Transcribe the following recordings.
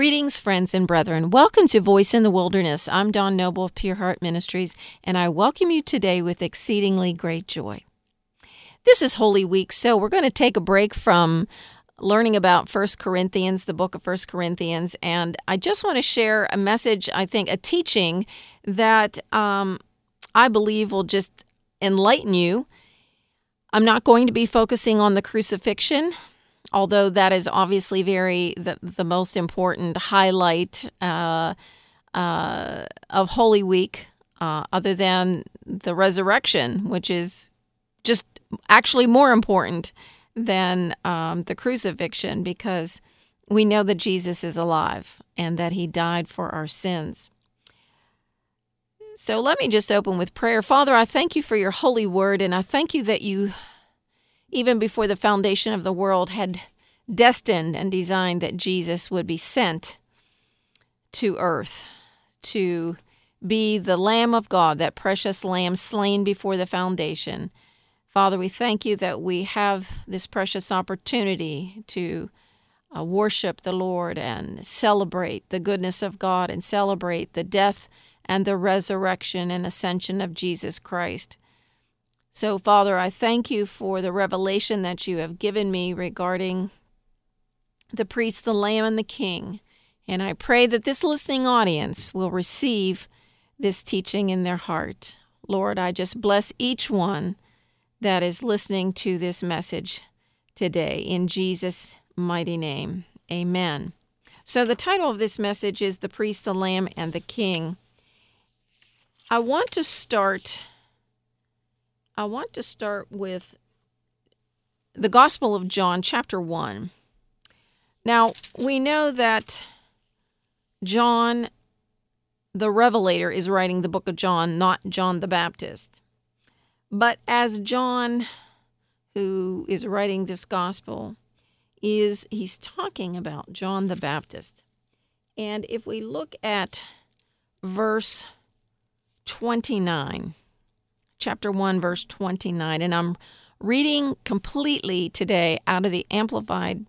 Greetings, friends and brethren. Welcome to Voice in the Wilderness. I'm Dawn Noble of Pure Heart Ministries, and I welcome you today with exceedingly great joy. This is Holy Week, so we're going to take a break from learning about 1 Corinthians, the book of 1 Corinthians, and I just want to share a message, I think, a teaching that I believe will just enlighten you. I'm not going to be focusing on the crucifixion, although that is obviously the most important highlight of Holy Week, other than the resurrection, which is just actually more important than the crucifixion, because we know that Jesus is alive and that he died for our sins. So let me just open with prayer. Father, I thank you for your holy word, and I thank you that you, even before the foundation of the world, had destined and designed that Jesus would be sent to earth to be the Lamb of God, that precious Lamb slain before the foundation. Father, we thank you that we have this precious opportunity to worship the Lord and celebrate the goodness of God and celebrate the death and the resurrection and ascension of Jesus Christ. So, Father, I thank you for the revelation that you have given me regarding the priest, the Lamb, and the King. And I pray that this listening audience will receive this teaching in their heart. Lord, I just bless each one that is listening to this message today. In Jesus' mighty name, amen. So the title of this message is The Priest, the Lamb, and the King. I want to start with the Gospel of John, chapter 1. Now, we know that John, the Revelator, is writing the book of John, not John the Baptist. But as John, who is writing this Gospel, he's talking about John the Baptist. And if we look at verse 29... Chapter 1, verse 29, and I'm reading completely today out of the Amplified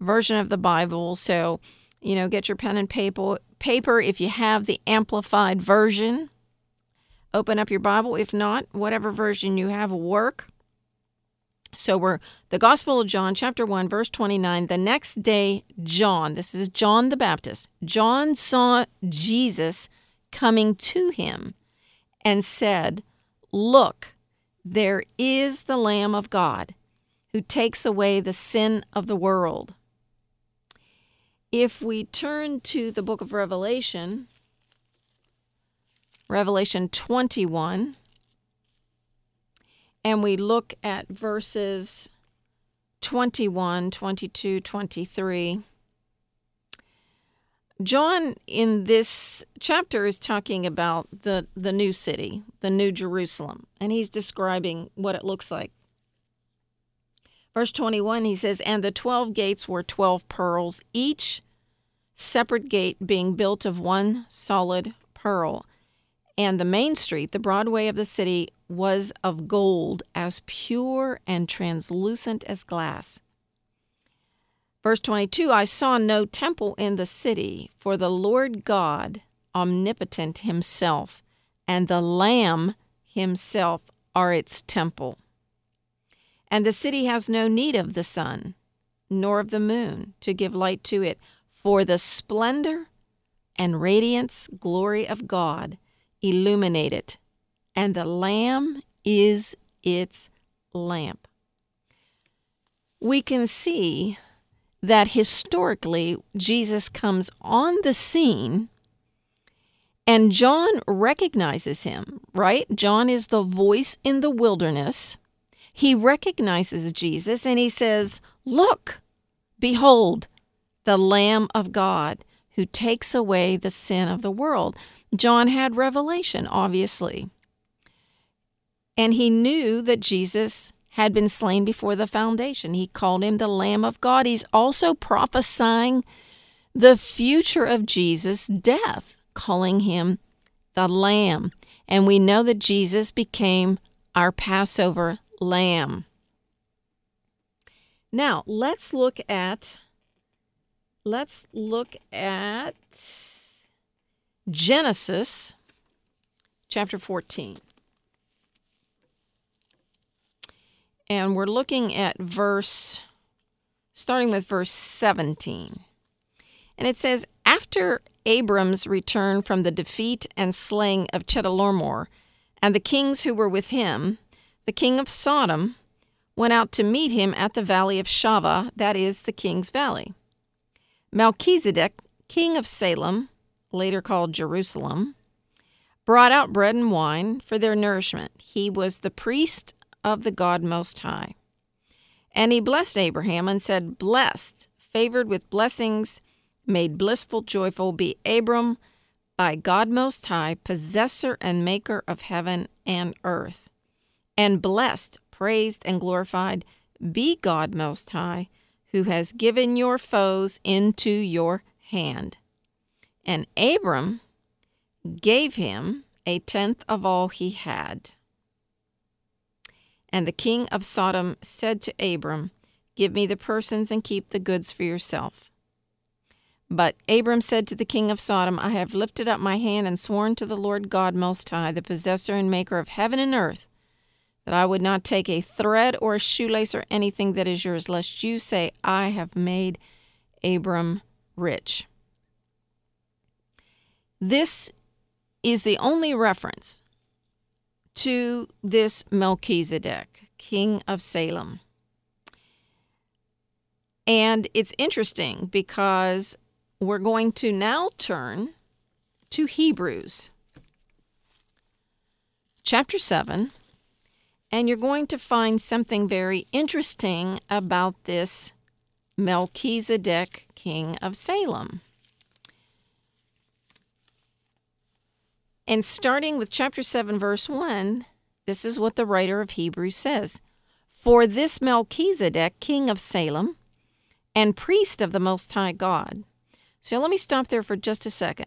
version of the Bible. So, get your pen and paper if you have the Amplified version. Open up your Bible. If not, whatever version you have will work. So the Gospel of John, chapter 1, verse 29. The next day, John, this is John the Baptist, John saw Jesus coming to him and said, "Look, there is the Lamb of God who takes away the sin of the world." If we turn to the book of Revelation, Revelation 21, and we look at verses 21, 22, 23, John in this chapter is talking about the new city, the new Jerusalem, and he's describing what it looks like. Verse 21, he says, "And the 12 gates were 12 pearls, each separate gate being built of one solid pearl. And the main street, the Broadway of the city, was of gold, as pure and translucent as glass." Verse 22, "I saw no temple in the city, for the Lord God, omnipotent himself, and the Lamb himself are its temple. And the city has no need of the sun, nor of the moon, to give light to it, for the splendor and radiance, glory of God, illuminate it, and the Lamb is its lamp." We can see that historically Jesus comes on the scene and John recognizes him, right? John is the voice in the wilderness. He recognizes Jesus and he says, "Look, behold, the Lamb of God who takes away the sin of the world." John had revelation, obviously. And he knew that Jesus had been slain before the foundation. He called him the Lamb of God. He's also prophesying the future of Jesus' death, calling him the Lamb. And we know that Jesus became our Passover Lamb. Now, let's look at Let's look at Genesis chapter 14. And we're looking at starting with verse 17. And it says, "After Abram's return from the defeat and slaying of Chedorlaomer, and the kings who were with him, the king of Sodom went out to meet him at the valley of Shaveh, that is, the king's valley. Melchizedek, king of Salem, later called Jerusalem, brought out bread and wine for their nourishment. He was the priest of the God Most High. And he blessed Abraham and said, 'Blessed, favored with blessings, made blissful, joyful, be Abram by God Most High, possessor and maker of heaven and earth. And blessed, praised, and glorified be God Most High, who has given your foes into your hand.' And Abram gave him a tenth of all he had. And the king of Sodom said to Abram, 'Give me the persons and keep the goods for yourself.' But Abram said to the king of Sodom, 'I have lifted up my hand and sworn to the Lord God Most High, the possessor and maker of heaven and earth, that I would not take a thread or a shoelace or anything that is yours, lest you say, I have made Abram rich.'" This is the only reference to this Melchizedek, king of Salem. And it's interesting because we're going to now turn to Hebrews chapter 7, and you're going to find something very interesting about this Melchizedek, king of Salem. And starting with chapter 7, verse 1, this is what the writer of Hebrews says: "For this Melchizedek, king of Salem, and priest of the Most High God." So let me stop there for just a second.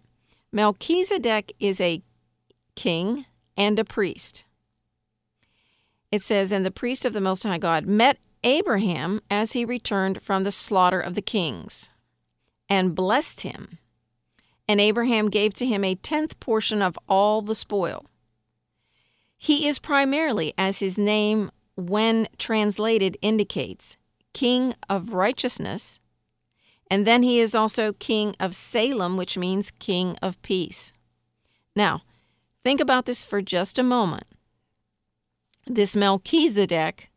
Melchizedek is a king and a priest. It says, "And the priest of the Most High God met Abraham as he returned from the slaughter of the kings, and blessed him. And Abraham gave to him a tenth portion of all the spoil. He is primarily, as his name when translated indicates, king of righteousness, and then he is also king of Salem, which means king of peace." Now, think about this for just a moment. This Melchizedek,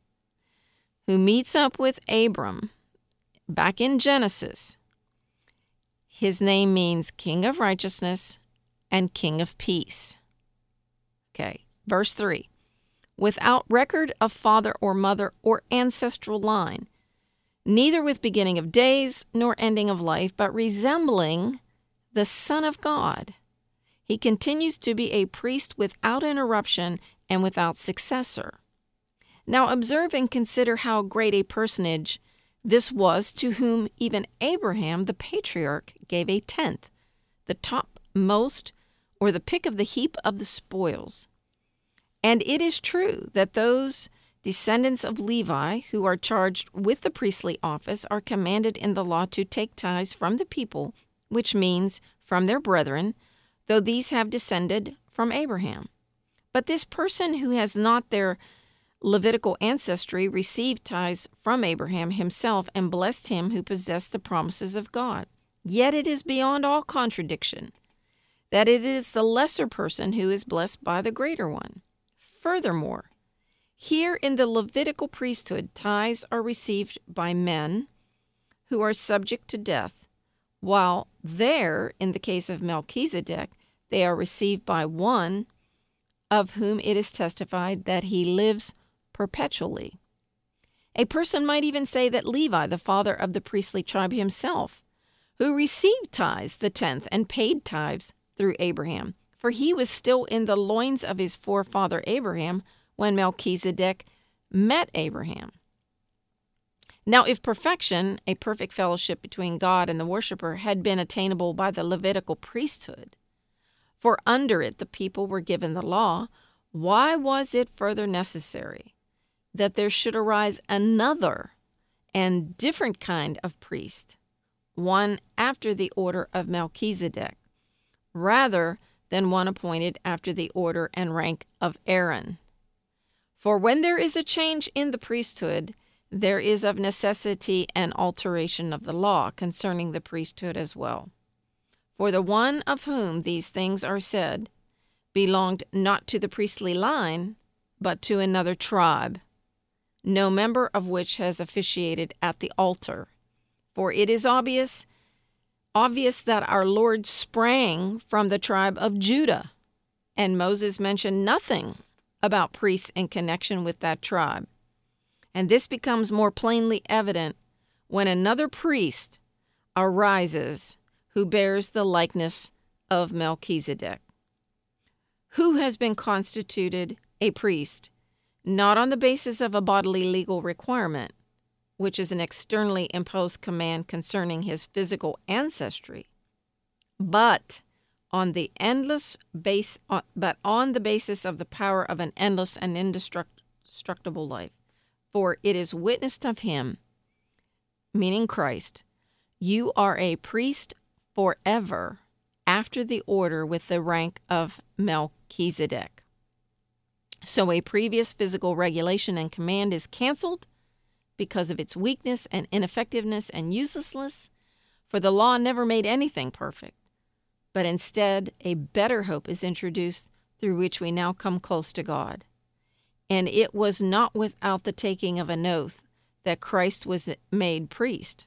who meets up with Abram back in Genesis, his name means king of righteousness and king of peace. Okay, verse 3. "Without record of father or mother or ancestral line, neither with beginning of days nor ending of life, but resembling the Son of God, he continues to be a priest without interruption and without successor." Now observe and consider how great a personage this was, to whom even Abraham, the patriarch, gave a tenth, the topmost, or the pick of the heap of the spoils. And it is true that those descendants of Levi who are charged with the priestly office are commanded in the law to take tithes from the people, which means from their brethren, though these have descended from Abraham. But this person who has not their Levitical ancestry received tithes from Abraham himself and blessed him who possessed the promises of God. Yet it is beyond all contradiction that it is the lesser person who is blessed by the greater one. Furthermore, here in the Levitical priesthood, tithes are received by men who are subject to death, while there, in the case of Melchizedek, they are received by one of whom it is testified that he lives perpetually. A person might even say that Levi, the father of the priestly tribe himself, who received tithes, the tenth, and paid tithes through Abraham, for he was still in the loins of his forefather Abraham when Melchizedek met Abraham. Now, if perfection, a perfect fellowship between God and the worshiper, had been attainable by the Levitical priesthood, for under it the people were given the law, why was it further necessary that there should arise another and different kind of priest, one after the order of Melchizedek, rather than one appointed after the order and rank of Aaron. For when there is a change in the priesthood, there is of necessity an alteration of the law concerning the priesthood as well. For the one of whom these things are said belonged not to the priestly line, but to another tribe, no member of which has officiated at the altar. For it is obvious that our Lord sprang from the tribe of Judah, and Moses mentioned nothing about priests in connection with that tribe. And this becomes more plainly evident when another priest arises who bears the likeness of Melchizedek, who has been constituted a priest, not on the basis of a bodily legal requirement, which is an externally imposed command concerning his physical ancestry, but on the basis of the power of an endless and indestructible life. For it is witnessed of him, meaning Christ, you are a priest forever after the order with the rank of Melchizedek. So a previous physical regulation and command is canceled because of its weakness and ineffectiveness and uselessness, for the law never made anything perfect. But instead, a better hope is introduced through which we now come close to God. And it was not without the taking of an oath that Christ was made priest.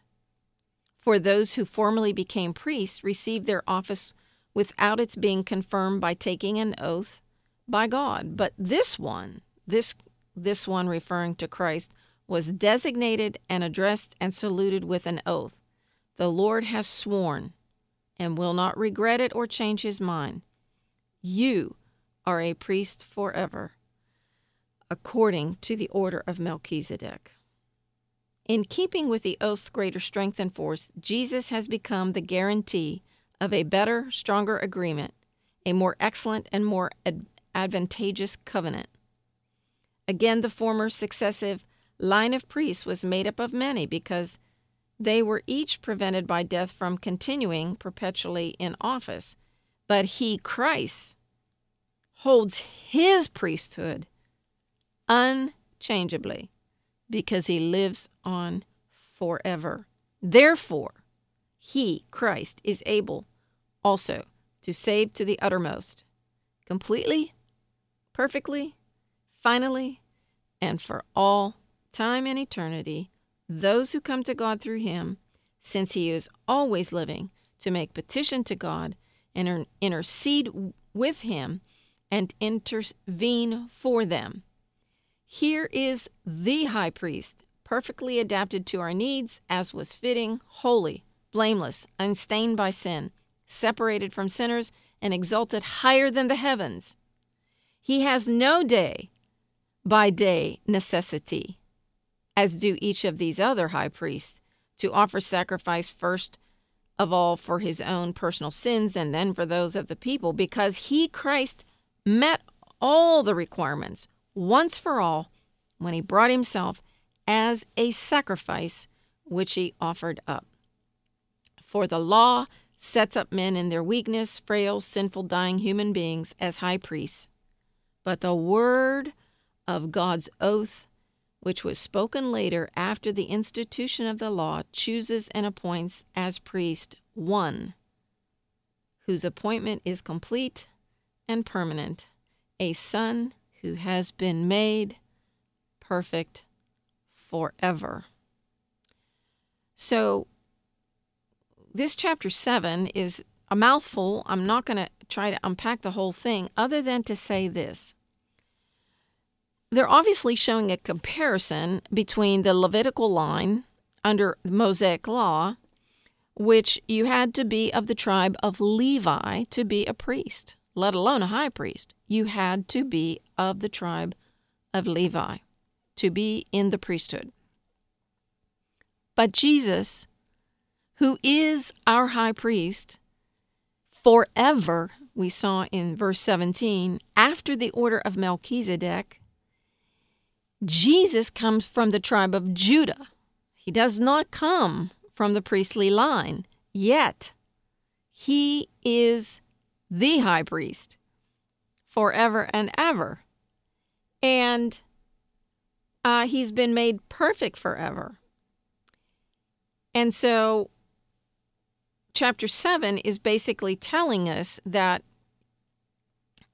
For those who formerly became priests received their office without its being confirmed by taking an oath by God. But this one referring to Christ, was designated and addressed and saluted with an oath. The Lord has sworn and will not regret it or change his mind. You are a priest forever, according to the order of Melchizedek. In keeping with the oath's greater strength and force, Jesus has become the guarantee of a better, stronger agreement, a more excellent and more advantageous covenant. Again, the former successive line of priests was made up of many because they were each prevented by death from continuing perpetually in office. But he, Christ, holds his priesthood unchangeably, because he lives on forever. Therefore, he, Christ, is able also to save to the uttermost, completely, perfectly, finally, and for all time and eternity, those who come to God through him, since he is always living to make petition to God and intercede with him and intervene for them. Here is the high priest, perfectly adapted to our needs, as was fitting, holy, blameless, unstained by sin, separated from sinners, and exalted higher than the heavens. He has no day-by-day necessity, as do each of these other high priests, to offer sacrifice first of all for his own personal sins and then for those of the people, because he, Christ, met all the requirements once for all, when he brought himself as a sacrifice which he offered up. For the law sets up men in their weakness, frail, sinful, dying human beings as high priests. But the word of God's oath, which was spoken later after the institution of the law, chooses and appoints as priest one whose appointment is complete and permanent, a son who has been made perfect forever. So this chapter 7 is a mouthful. I'm not going to try to unpack the whole thing other than to say this. They're obviously showing a comparison between the Levitical line under the Mosaic law, which you had to be of the tribe of Levi to be a priest, let alone a high priest. You had to be of the tribe of Levi to be in the priesthood. But Jesus, who is our high priest forever, we saw in verse 17, after the order of Melchizedek, Jesus comes from the tribe of Judah. He does not come from the priestly line, yet he is the high priest forever and ever. And he's been made perfect forever. And so chapter 7 is basically telling us that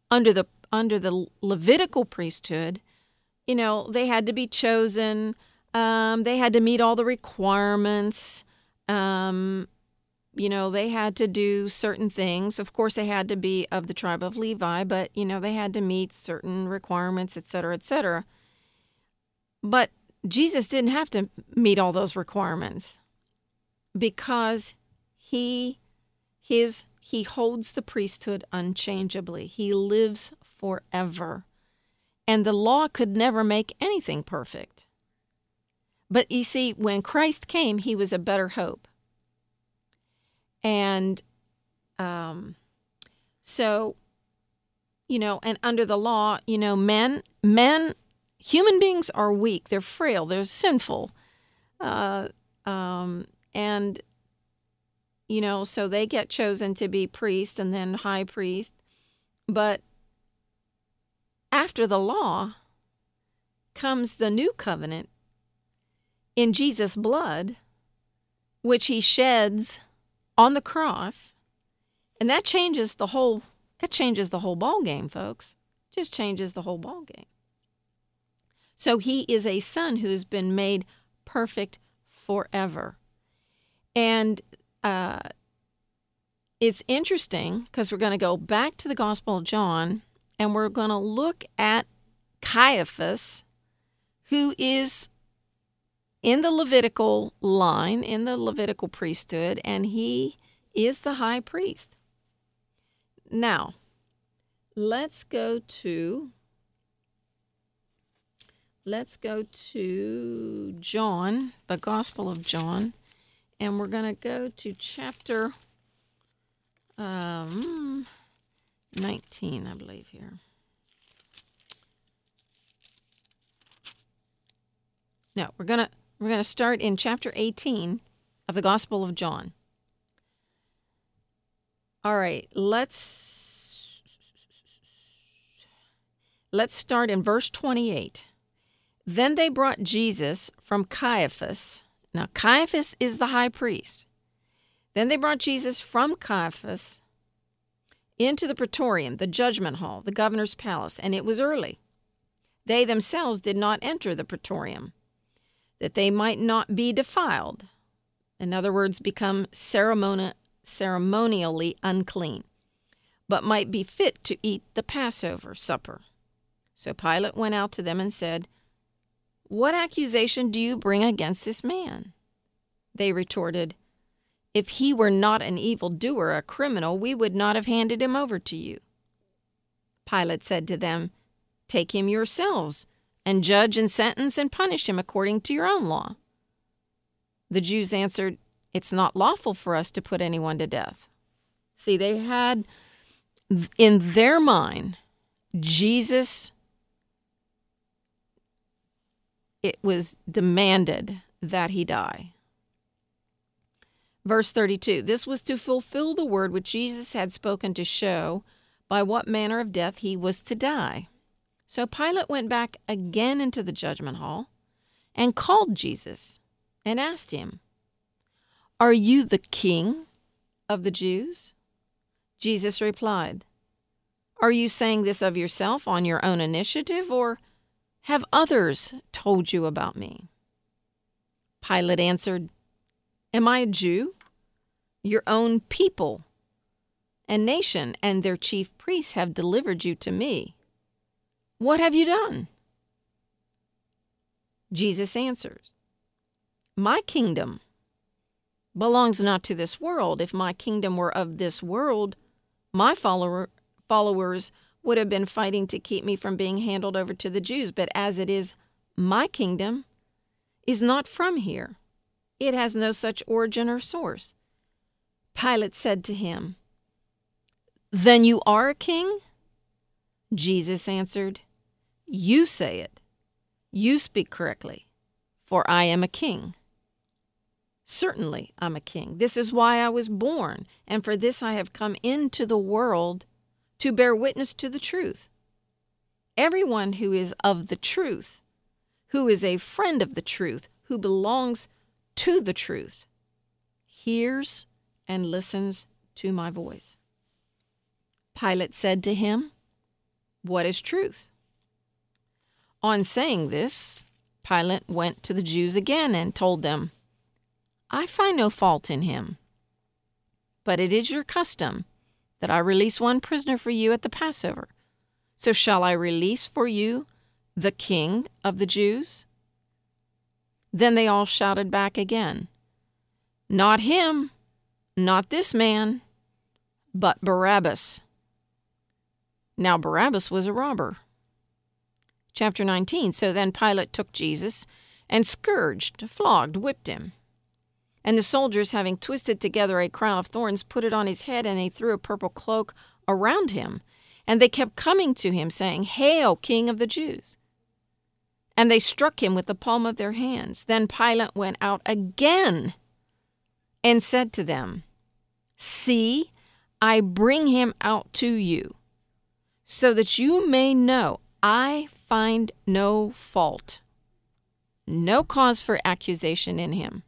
under the Levitical priesthood, you know, they had to be chosen. They had to meet all the requirements. You know, they had to do certain things. Of course, they had to be of the tribe of Levi, but, you know, they had to meet certain requirements, et cetera, et cetera. But Jesus didn't have to meet all those requirements because he holds the priesthood unchangeably. He lives forever. And the law could never make anything perfect. But you see, when Christ came, he was a better hope. And so, you know, and under the law, you know, human beings are weak. They're frail. They're sinful. And, you know, so they get chosen to be priest and then high priest. But after the law comes the new covenant in Jesus' blood, which he sheds on the cross, and that changes the whole ball game, folks. Just changes the whole ball game. So he is a son who has been made perfect forever. And it's interesting because we're going to go back to the Gospel of John, and we're going to look at Caiaphas, who is in the Levitical line, in the Levitical priesthood, and he is the high priest. Now, let's go to John, the Gospel of John, and we're going to go to chapter 19, I believe here. No, we're going to start in chapter 18 of the Gospel of John. All right, let's start in verse 28. Then they brought Jesus from Caiaphas. Now, Caiaphas is the high priest. Then they brought Jesus from Caiaphas into the Praetorium, the judgment hall, the governor's palace, and it was early. They themselves did not enter the Praetorium, that they might not be defiled. In other words, become ceremonially unclean, but might be fit to eat the Passover supper. So Pilate went out to them and said, "What accusation do you bring against this man?" They retorted, "If he were not an evildoer, a criminal, we would not have handed him over to you." Pilate said to them, "Take him yourselves, and judge and sentence and punish him according to your own law." The Jews answered, "It's not lawful for us to put anyone to death." See, they had in their mind, Jesus, it was demanded that he die. Verse 32, this was to fulfill the word which Jesus had spoken to show by what manner of death he was to die. So Pilate went back again into the judgment hall and called Jesus and asked him, "Are you the king of the Jews?" Jesus replied, "Are you saying this of yourself on your own initiative, or have others told you about me?" Pilate answered, "Am I a Jew? Your own people and nation and their chief priests have delivered you to me. What have you done?" Jesus answers, "My kingdom belongs not to this world. If my kingdom were of this world, my followers would have been fighting to keep me from being handed over to the Jews. But as it is, my kingdom is not from here. It has no such origin or source." Pilate said to him, "Then you are a king?" Jesus answered, "You say it. You speak correctly, for I am a king." Certainly I'm a king. This is why I was born, and for this I have come into the world to bear witness to the truth. Everyone who is of the truth, who is a friend of the truth, who belongs to the truth, hears and listens to my voice. Pilate said to him, "What is truth?" On saying this, Pilate went to the Jews again and told them, "I find no fault in him. But it is your custom that I release one prisoner for you at the Passover. So shall I release for you the king of the Jews?" Then they all shouted back again, "Not him, not this man, but Barabbas." Now Barabbas was a robber. Chapter 19. So then Pilate took Jesus and scourged, flogged, whipped him. And the soldiers, having twisted together a crown of thorns, put it on his head, and they threw a purple cloak around him. And they kept coming to him, saying, "Hail, King of the Jews!" And they struck him with the palm of their hands. Then Pilate went out again and said to them, "See, I bring him out to you, so that you may know I find no fault, no cause for accusation in him."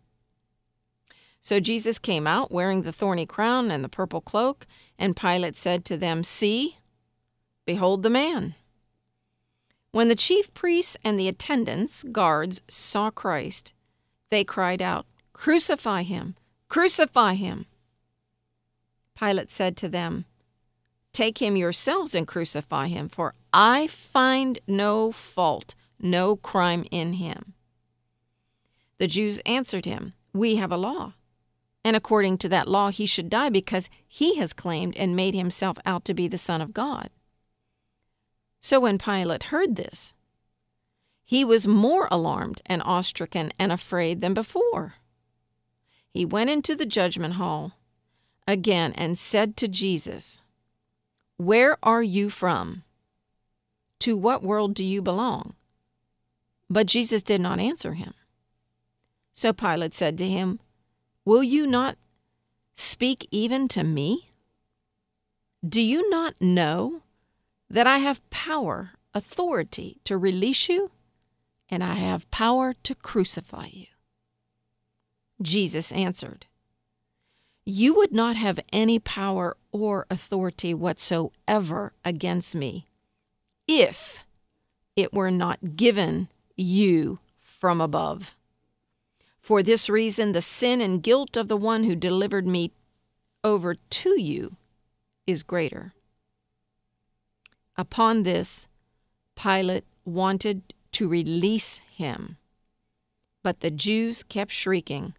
So Jesus came out wearing the thorny crown and the purple cloak, and Pilate said to them, "See, behold the man." When the chief priests and the attendants, guards, saw Christ, they cried out, "Crucify him! Crucify him!" Pilate said to them, "Take him yourselves and crucify him, for I find no fault, no crime in him." The Jews answered him, "We have a law. And according to that law, he should die because he has claimed and made himself out to be the Son of God." So when Pilate heard this, he was more alarmed and awestricken and afraid than before. He went into the judgment hall again and said to Jesus, "Where are you from? To what world do you belong?" But Jesus did not answer him. So Pilate said to him, "Will you not speak even to me? Do you not know that I have power, authority to release you, and I have power to crucify you?" Jesus answered, "You would not have any power or authority whatsoever against me if it were not given you from above. For this reason, the sin and guilt of the one who delivered me over to you is greater." Upon this, Pilate wanted to release him. But the Jews kept shrieking,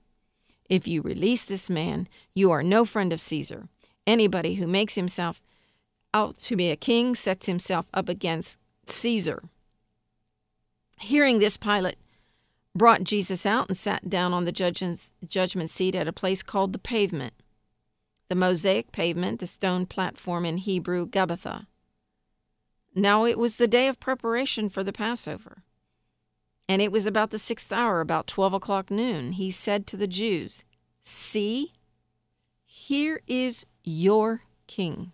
"If you release this man, you are no friend of Caesar. Anybody who makes himself out to be a king sets himself up against Caesar." Hearing this, Pilate brought Jesus out and sat down on the judgment seat at a place called the Pavement, the Mosaic pavement, the stone platform in Hebrew, Gabbatha. Now it was the day of preparation for the Passover, and it was about the 6th hour, about 12:00 noon. He said to the Jews, "See, here is your king."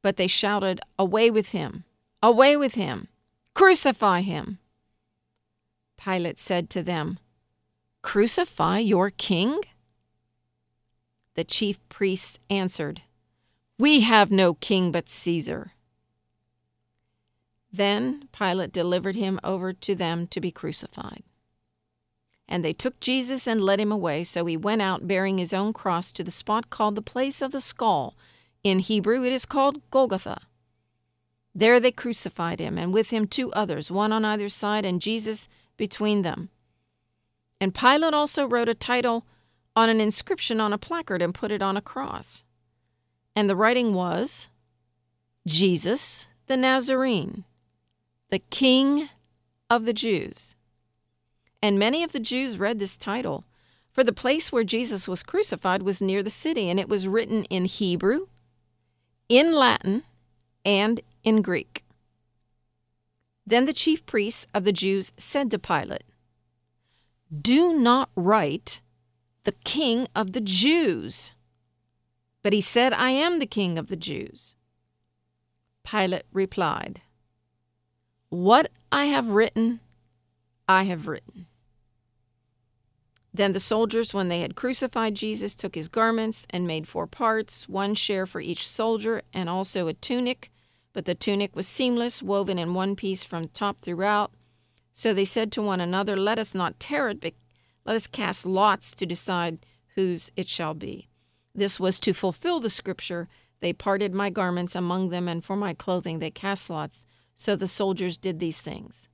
But they shouted, "Away with him! Away with him! Crucify him!" Pilate said to them, "Crucify your king?" The chief priests answered, "We have no king but Caesar." Then Pilate delivered him over to them to be crucified. And they took Jesus and led him away, so he went out bearing his own cross to the spot called the Place of the Skull. In Hebrew it is called Golgotha. There they crucified him, and with him 2 others, one on either side, and Jesus between them. And Pilate also wrote a title on an inscription on a placard and put it on a cross. And the writing was, "Jesus the Nazarene, the King of the Jews." And many of the Jews read this title, for the place where Jesus was crucified was near the city, and it was written in Hebrew, in Latin, and in Greek. Then the chief priests of the Jews said to Pilate, "Do not write the king of the Jews. But he said, I am the king of the Jews. Pilate replied, What I have written, I have written. Then the soldiers, when they had crucified Jesus, took his garments and made 4 parts, 1 share for each soldier, and also a tunic. But the tunic was seamless, woven in 1 piece from top throughout. So they said to one another, Let us not tear it, but let us cast lots to decide whose it shall be. This was to fulfill the scripture. They parted my garments among them, and for my clothing they cast lots. So the soldiers did these things.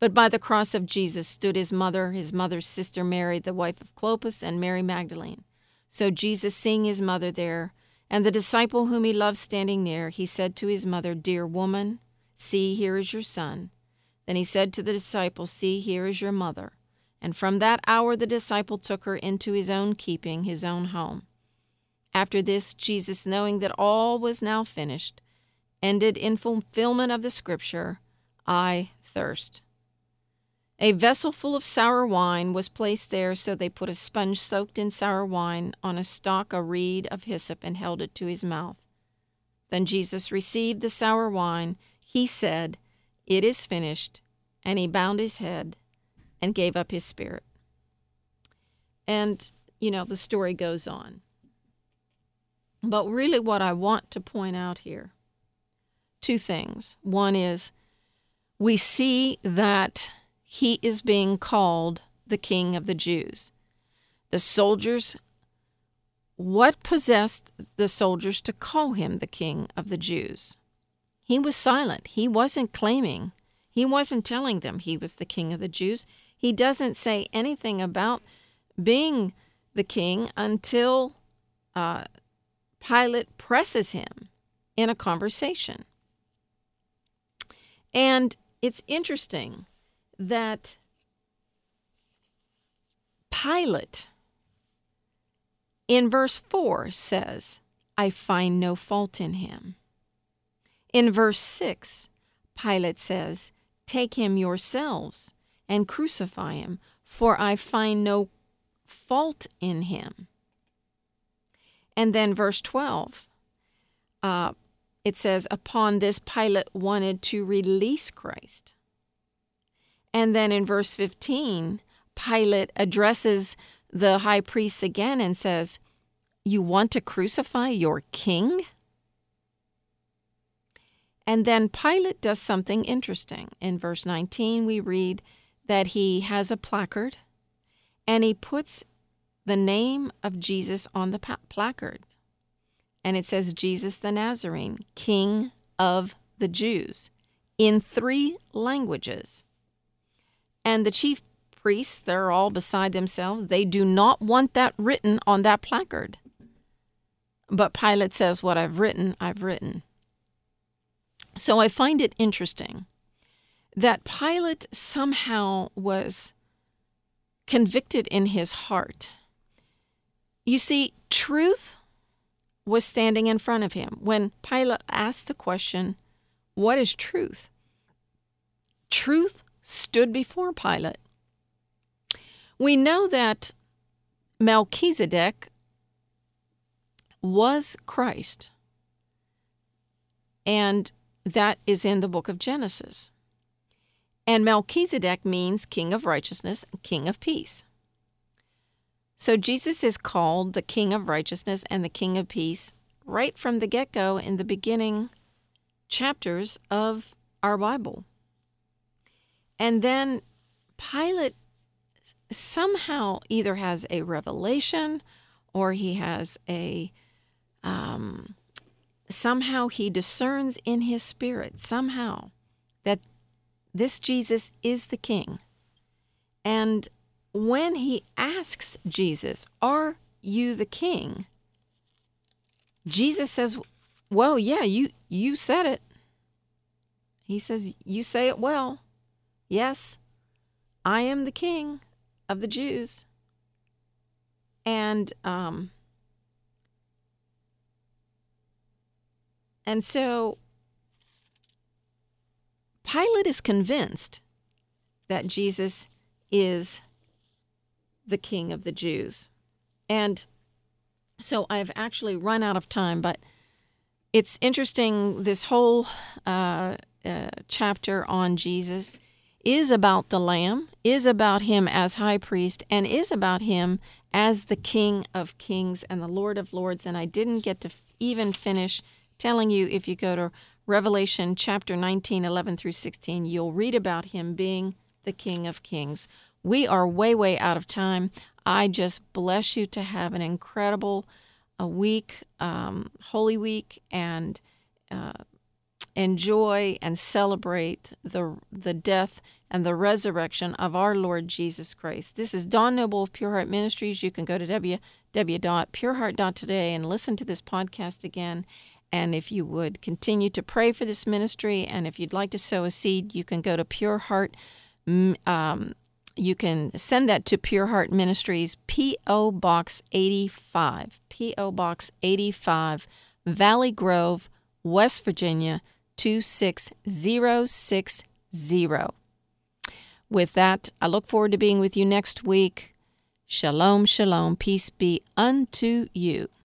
But by the cross of Jesus stood his mother, his mother's sister Mary, the wife of Clopas, and Mary Magdalene. So Jesus, seeing his mother there, and the disciple whom he loved standing near, he said to his mother, Dear woman, see, here is your son. Then he said to the disciple, See, here is your mother. And from that hour the disciple took her into his own keeping, his own home. After this, Jesus, knowing that all was now finished, ended in fulfillment of the scripture, I thirst. A vessel full of sour wine was placed there, so they put a sponge soaked in sour wine on a stalk, a reed of hyssop, and held it to his mouth. Then Jesus received the sour wine. He said, It is finished. And he bowed his head and gave up his spirit. And, you know, the story goes on. But really what I want to point out here, 2 things. One is, we see that he is being called the King of the Jews. The soldiers, what possessed the soldiers to call him the King of the Jews? He was silent. He wasn't claiming. He wasn't telling them he was the King of the Jews. He doesn't say anything about being the king until Pilate presses him in a conversation. And it's interesting that Pilate, in verse 4, says, I find no fault in him. In verse 6, Pilate says, Take him yourselves and crucify him, for I find no fault in him. And then verse 12, it says, Upon this Pilate wanted to release Christ. And then in verse 15, Pilate addresses the high priest again and says, You want to crucify your king? And then Pilate does something interesting. In verse 19, we read that he has a placard, and he puts the name of Jesus on the placard. And it says, Jesus the Nazarene, King of the Jews, in 3 languages. And the chief priests, they're all beside themselves. They do not want that written on that placard. But Pilate says, What I've written, I've written. So I find it interesting that Pilate somehow was convicted in his heart. You see, truth was standing in front of him. When Pilate asked the question, What is truth? Truth stood before Pilate. We know that Melchizedek was Christ, and that is in the book of Genesis. And Melchizedek means king of righteousness, king of peace. So Jesus is called the King of Righteousness and the King of Peace right from the get-go in the beginning chapters of our Bible. And then Pilate somehow either has a revelation or he has a, somehow he discerns in his spirit, somehow, that this Jesus is the king. And when he asks Jesus, Are you the king? Jesus says, Well, yeah, you said it. He says, You say it well. Yes, I am the King of the Jews. And so Pilate is convinced that Jesus is the King of the Jews. And so I've actually run out of time, but it's interesting. This whole chapter on Jesus is about the Lamb, is about him as high priest, and is about him as the King of Kings and the Lord of Lords. And I didn't get to even finish telling you, if you go to Revelation chapter 19, 11 through 16, you'll read about him being the King of Kings. We are way, way out of time. I just bless you to have an incredible week, Holy Week, and enjoy and celebrate the death and the resurrection of our Lord Jesus Christ. This is Dawn Noble of Pure Heart Ministries. You can go to www.pureheart.today and listen to this podcast again. And if you would continue to pray for this ministry, and if you'd like to sow a seed, you can go to Pure Heart. You can send that to Pure Heart Ministries, P.O. Box 85, P.O. Box 85, Valley Grove, West Virginia, 26060. With that, I look forward to being with you next week. Shalom, shalom. Peace be unto you.